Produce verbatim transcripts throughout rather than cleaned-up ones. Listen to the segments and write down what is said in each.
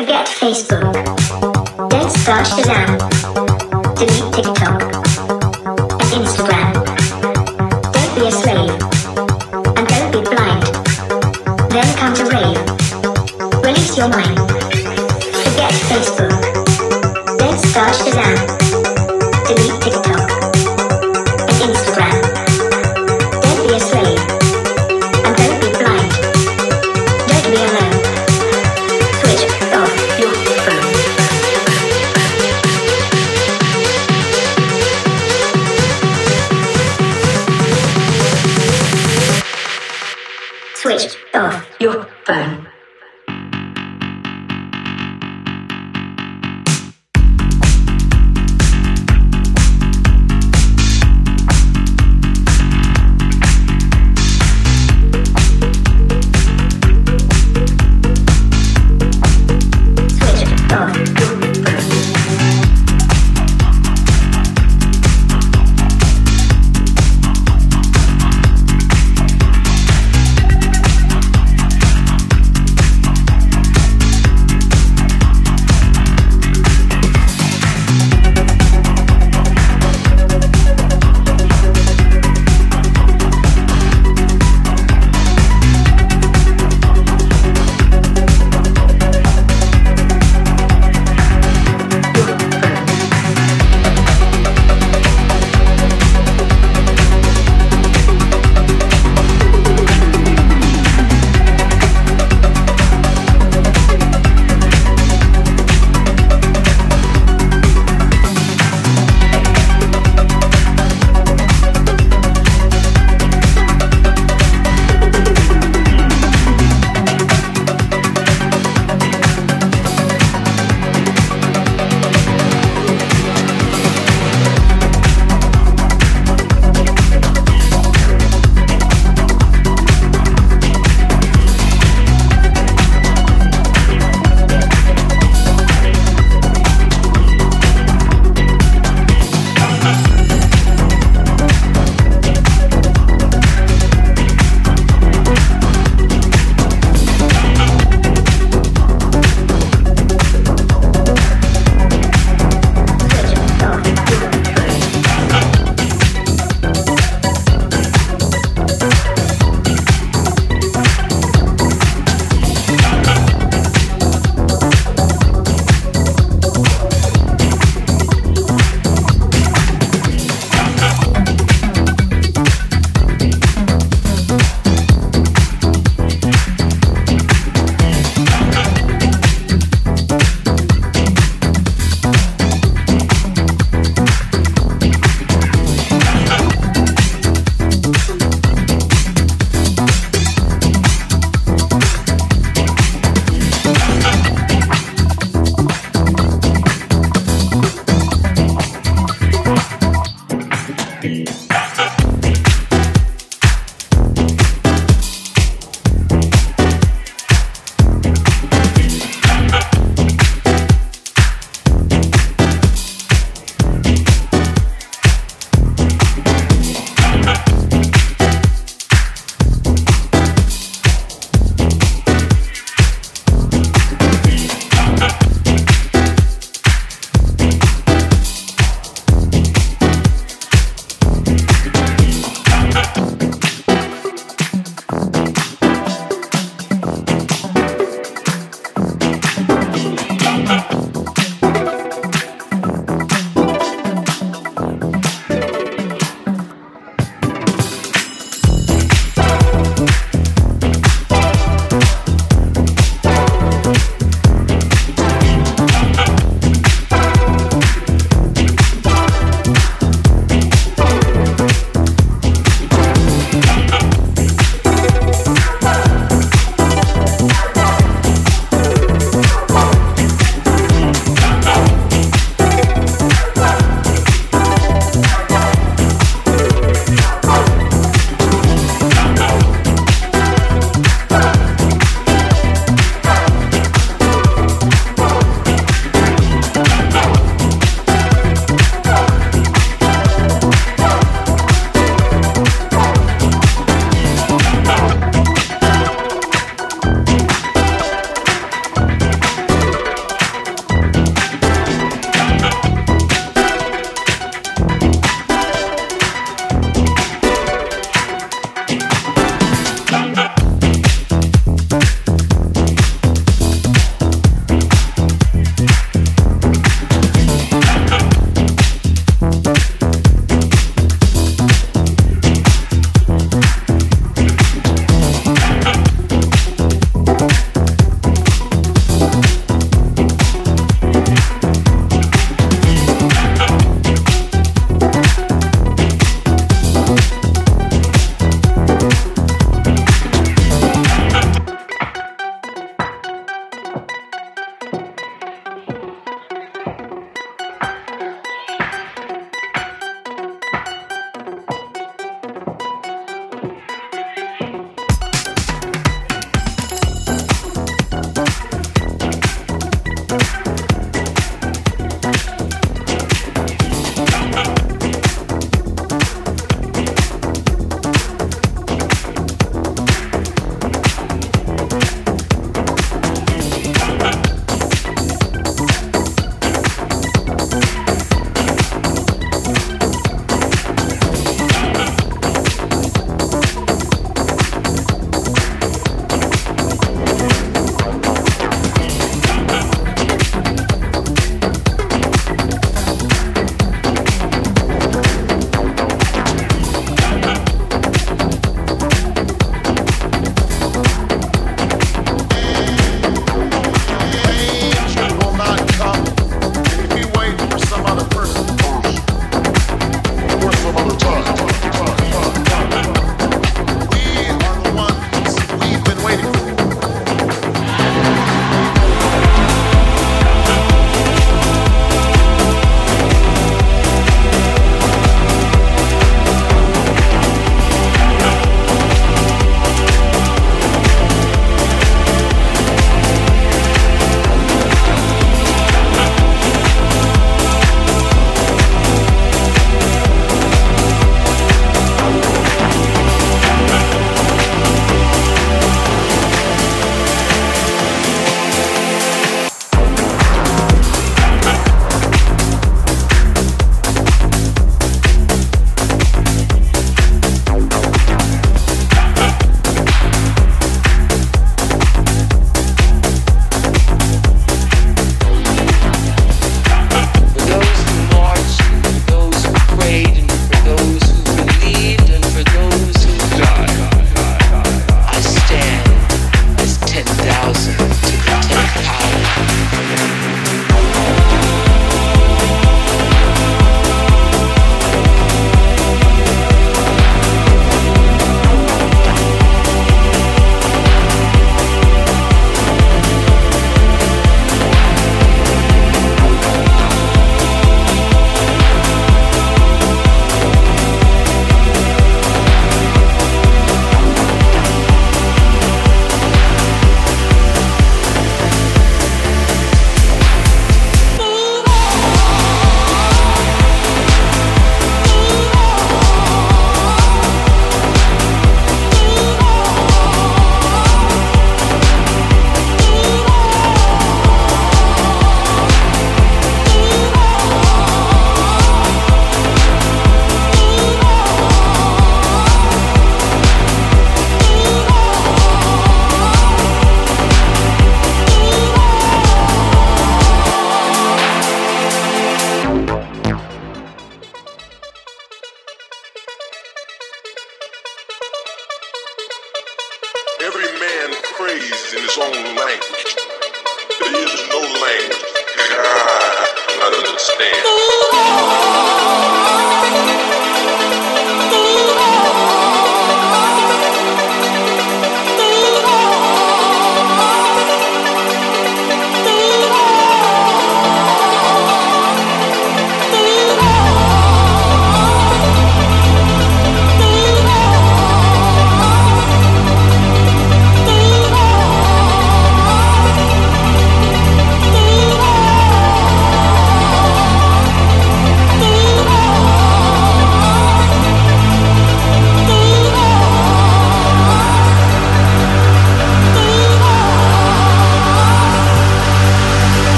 Forget Facebook. Don't start Shazam. Delete TikTok and Instagram. Don't be a slave. And don't be blind. Then come to rave. Release your mind. Forget Facebook. Don't start Shazam. Delete TikTok and Instagram. Don't be a slave. And don't be blind. Don't be alone. Switch off your phone.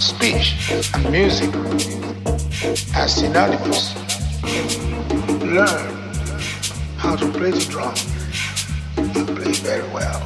speech and music are synonymous. Learn how to play the drum. You play very well.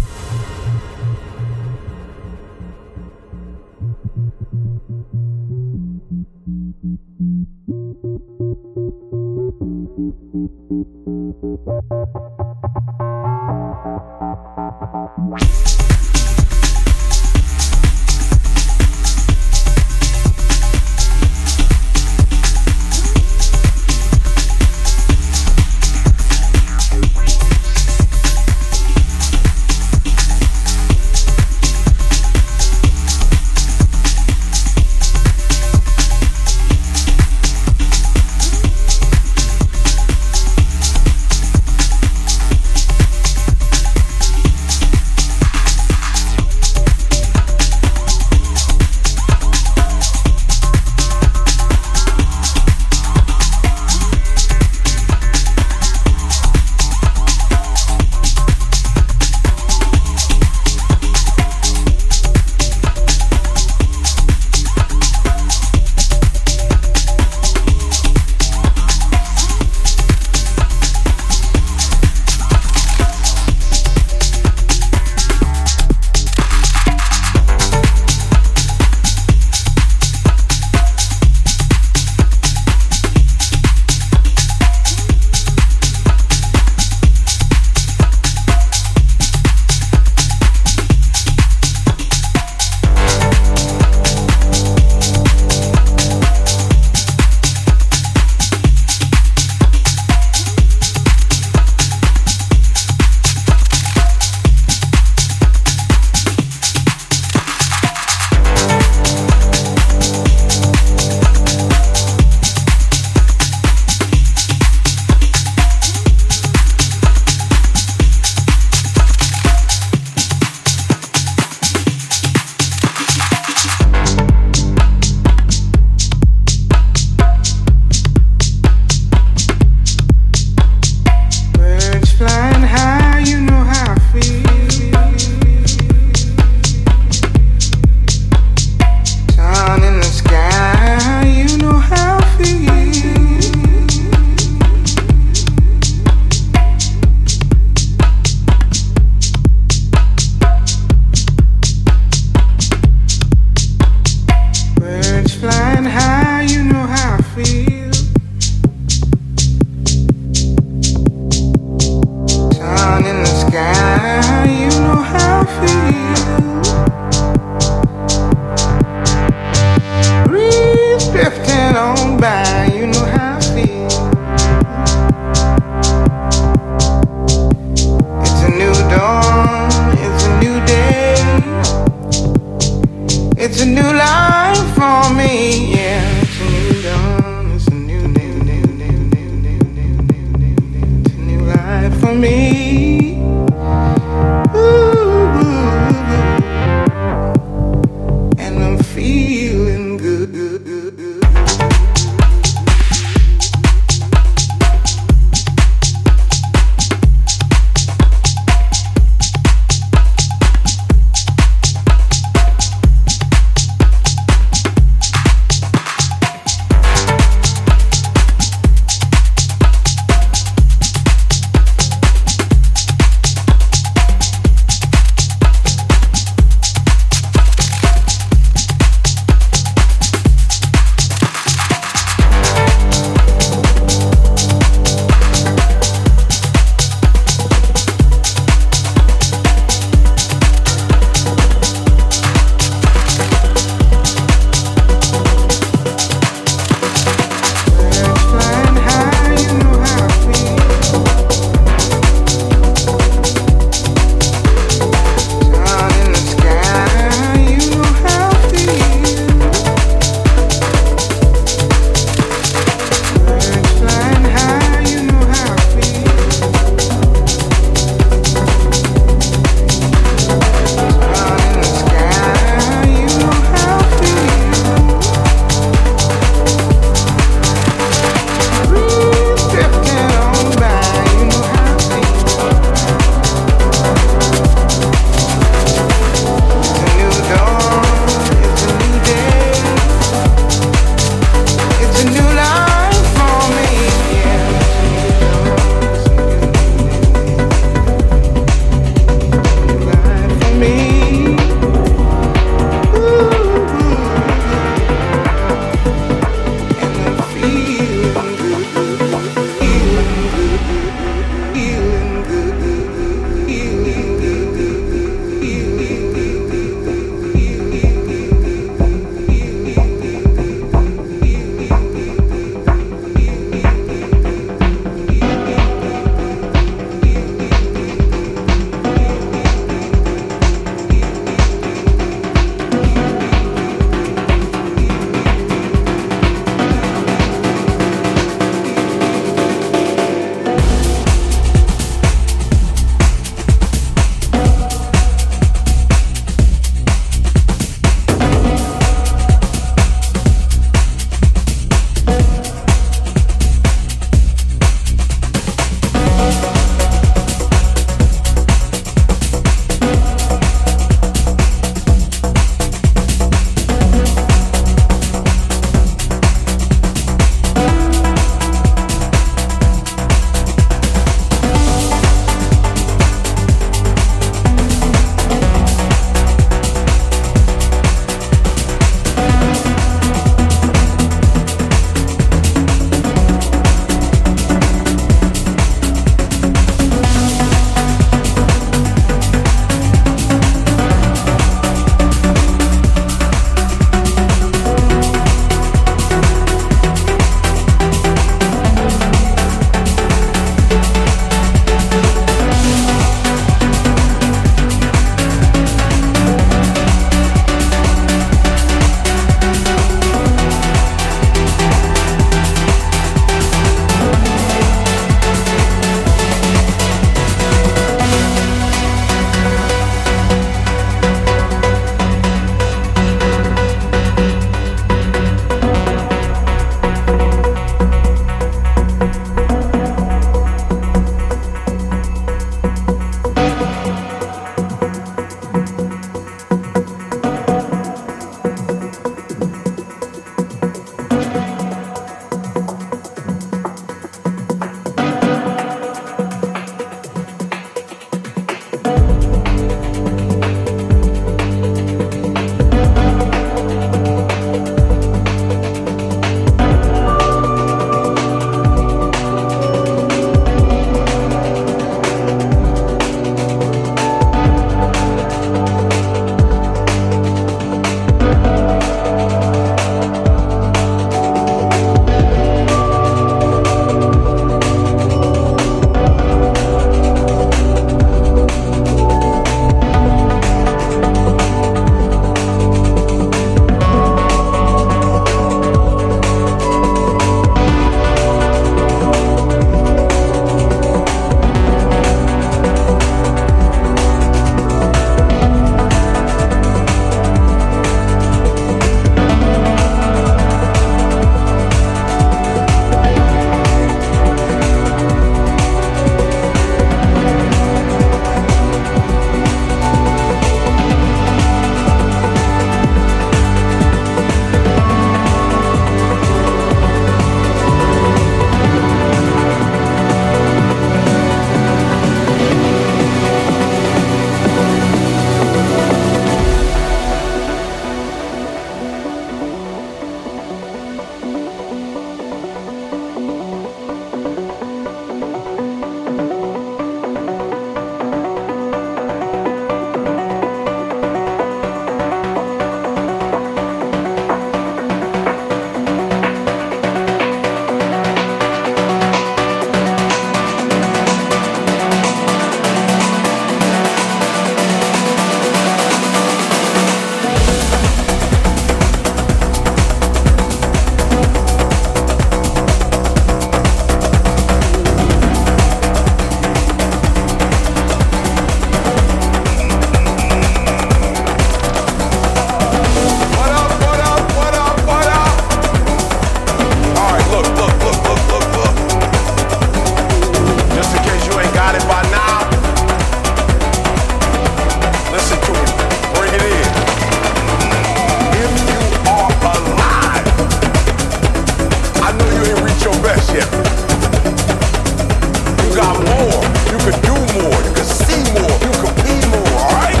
got more, you could do more, you could see more, you could be more, all right?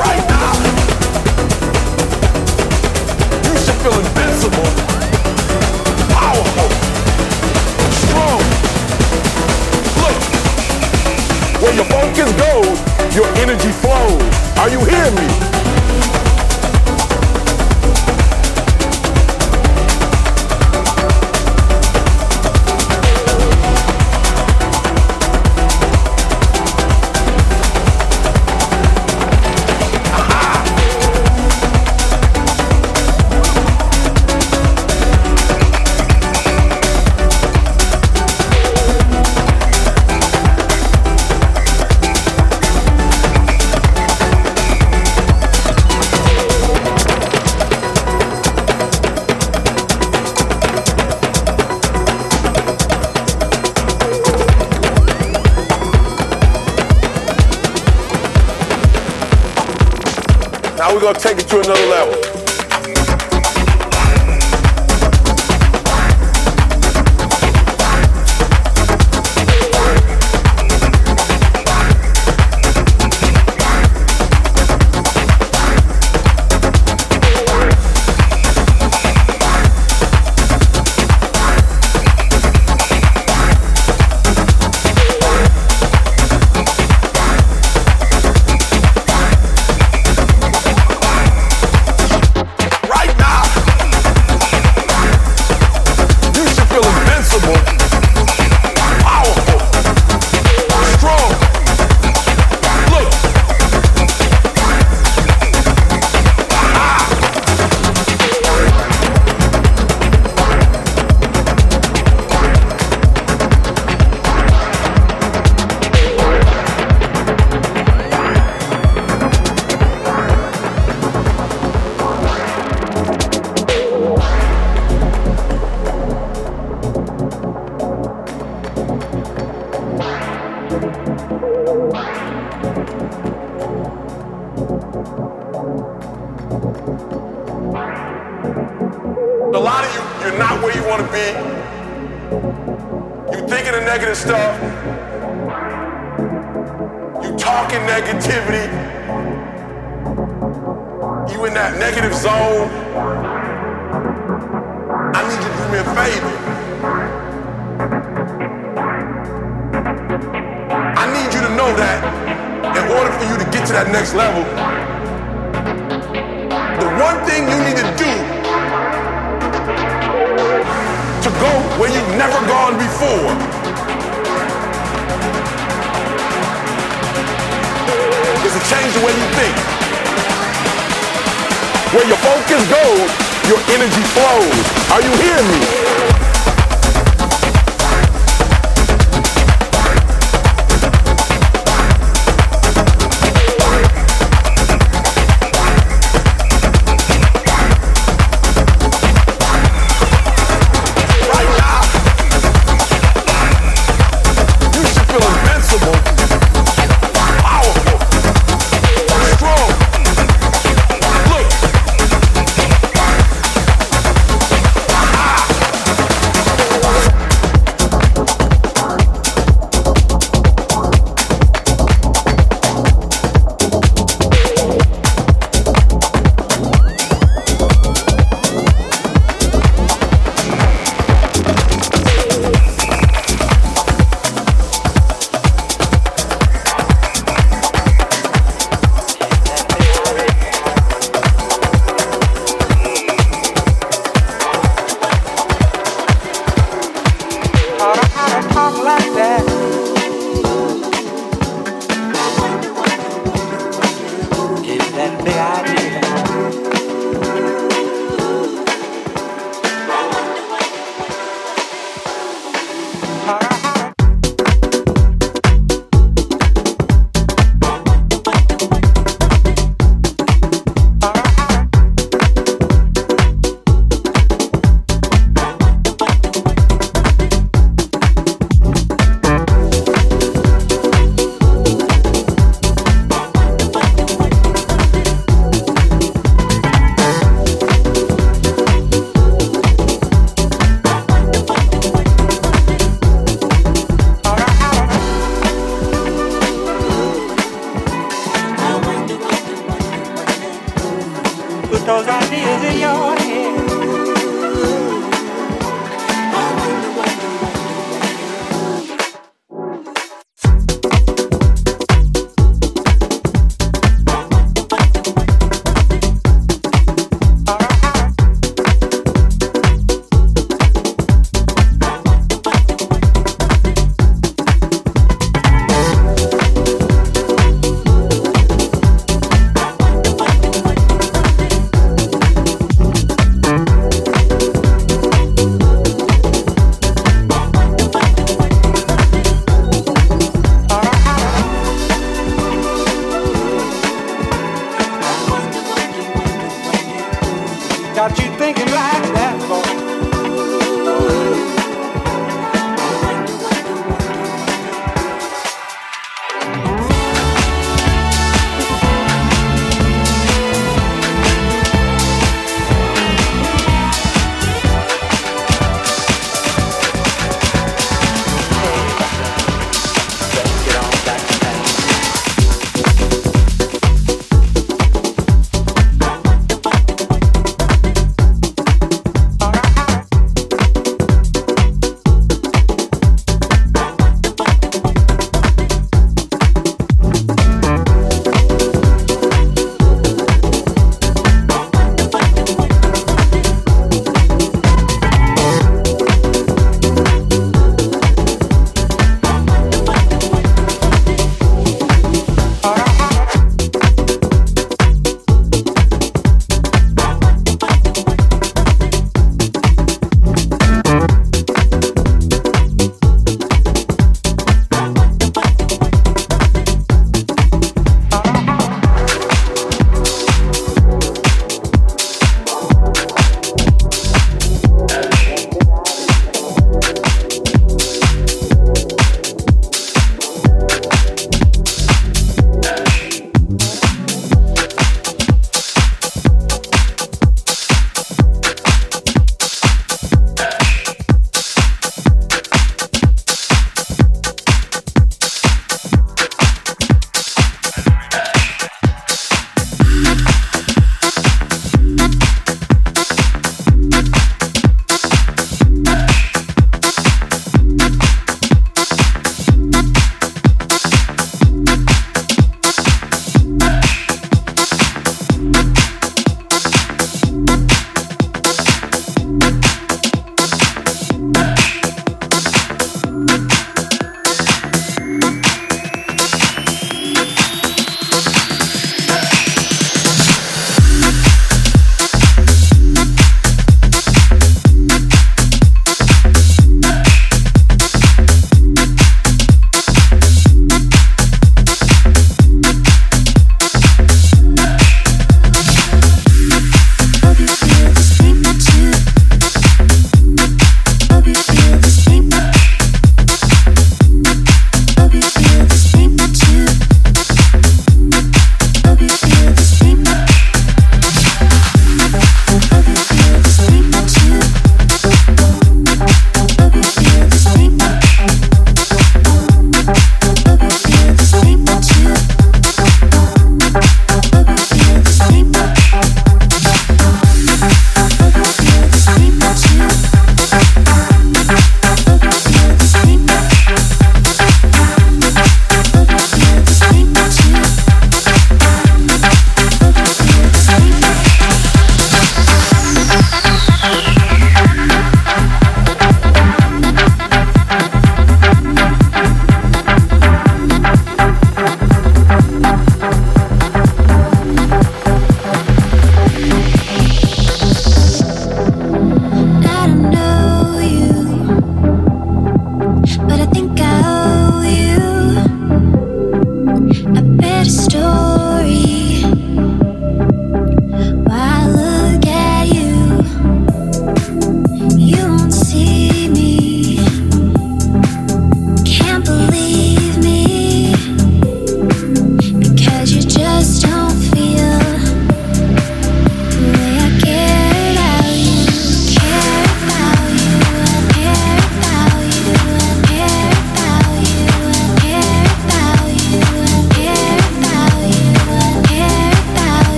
Right now, you should feel invincible, powerful, strong. Look, where your focus goes, your energy flows. Are you hearing me? We're going to take it to another level.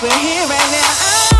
'cause we're here right now.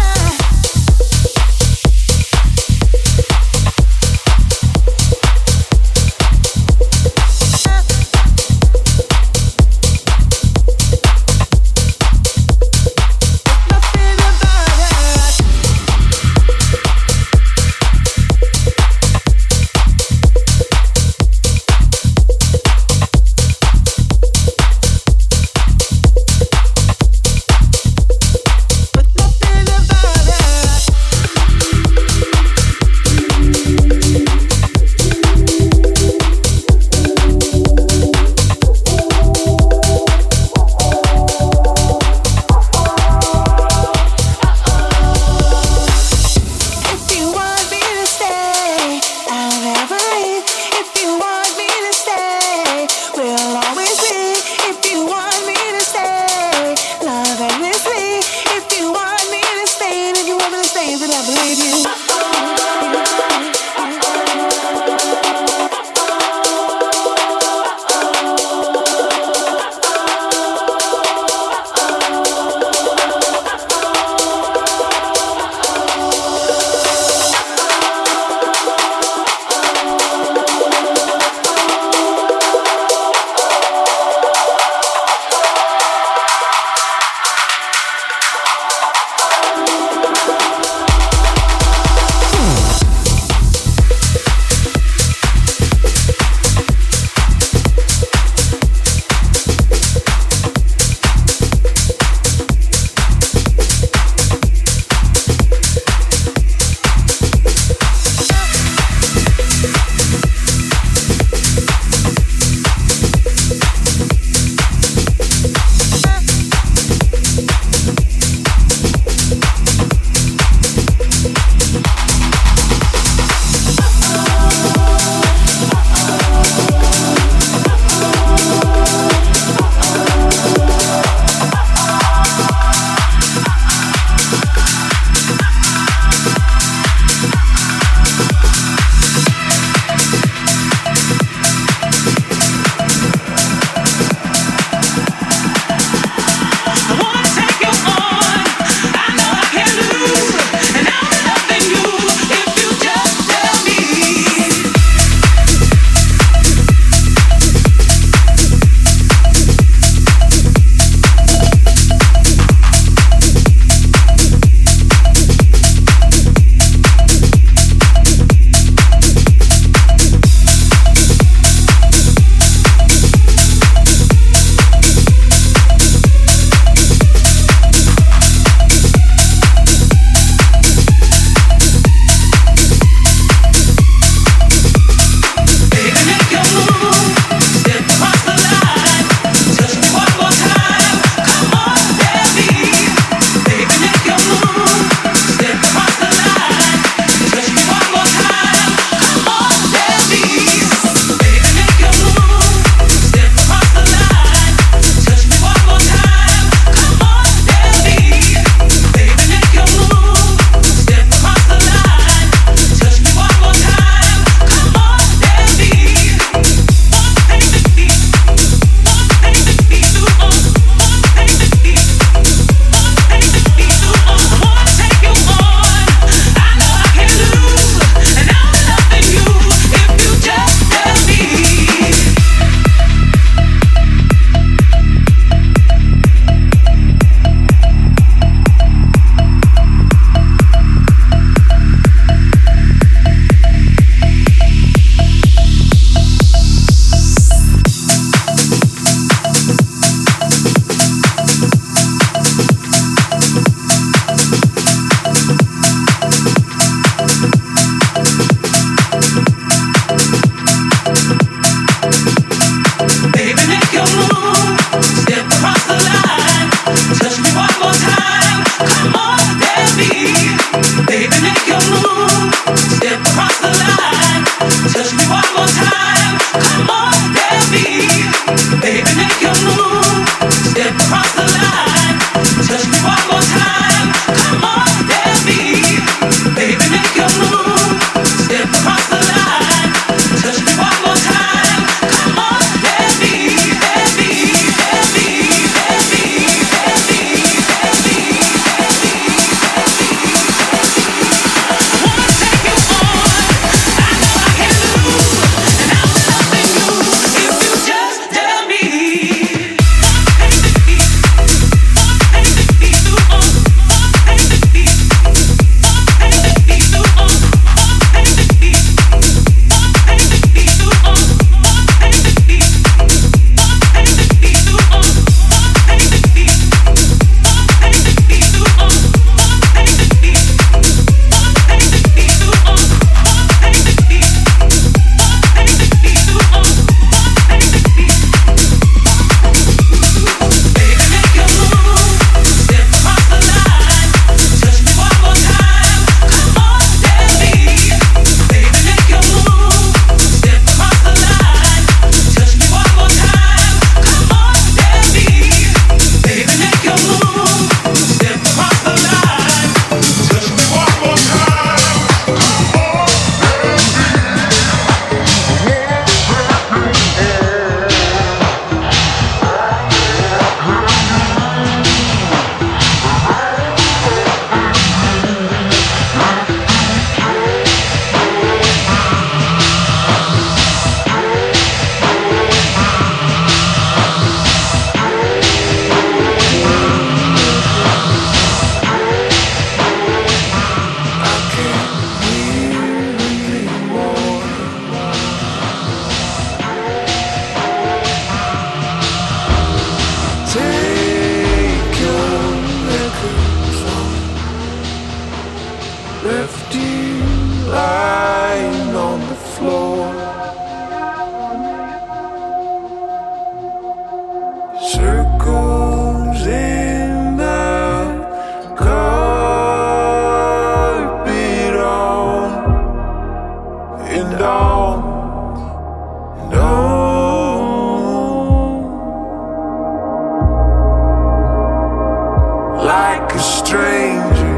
like a stranger.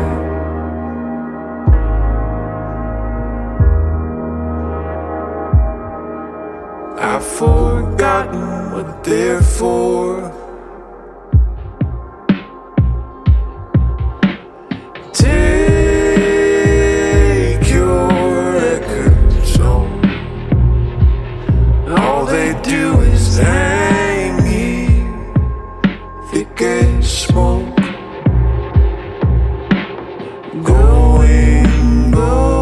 I've forgotten what they're for. Take your records home. And all they do is hang here, thick as smoke. Going, going.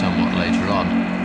somewhat later on.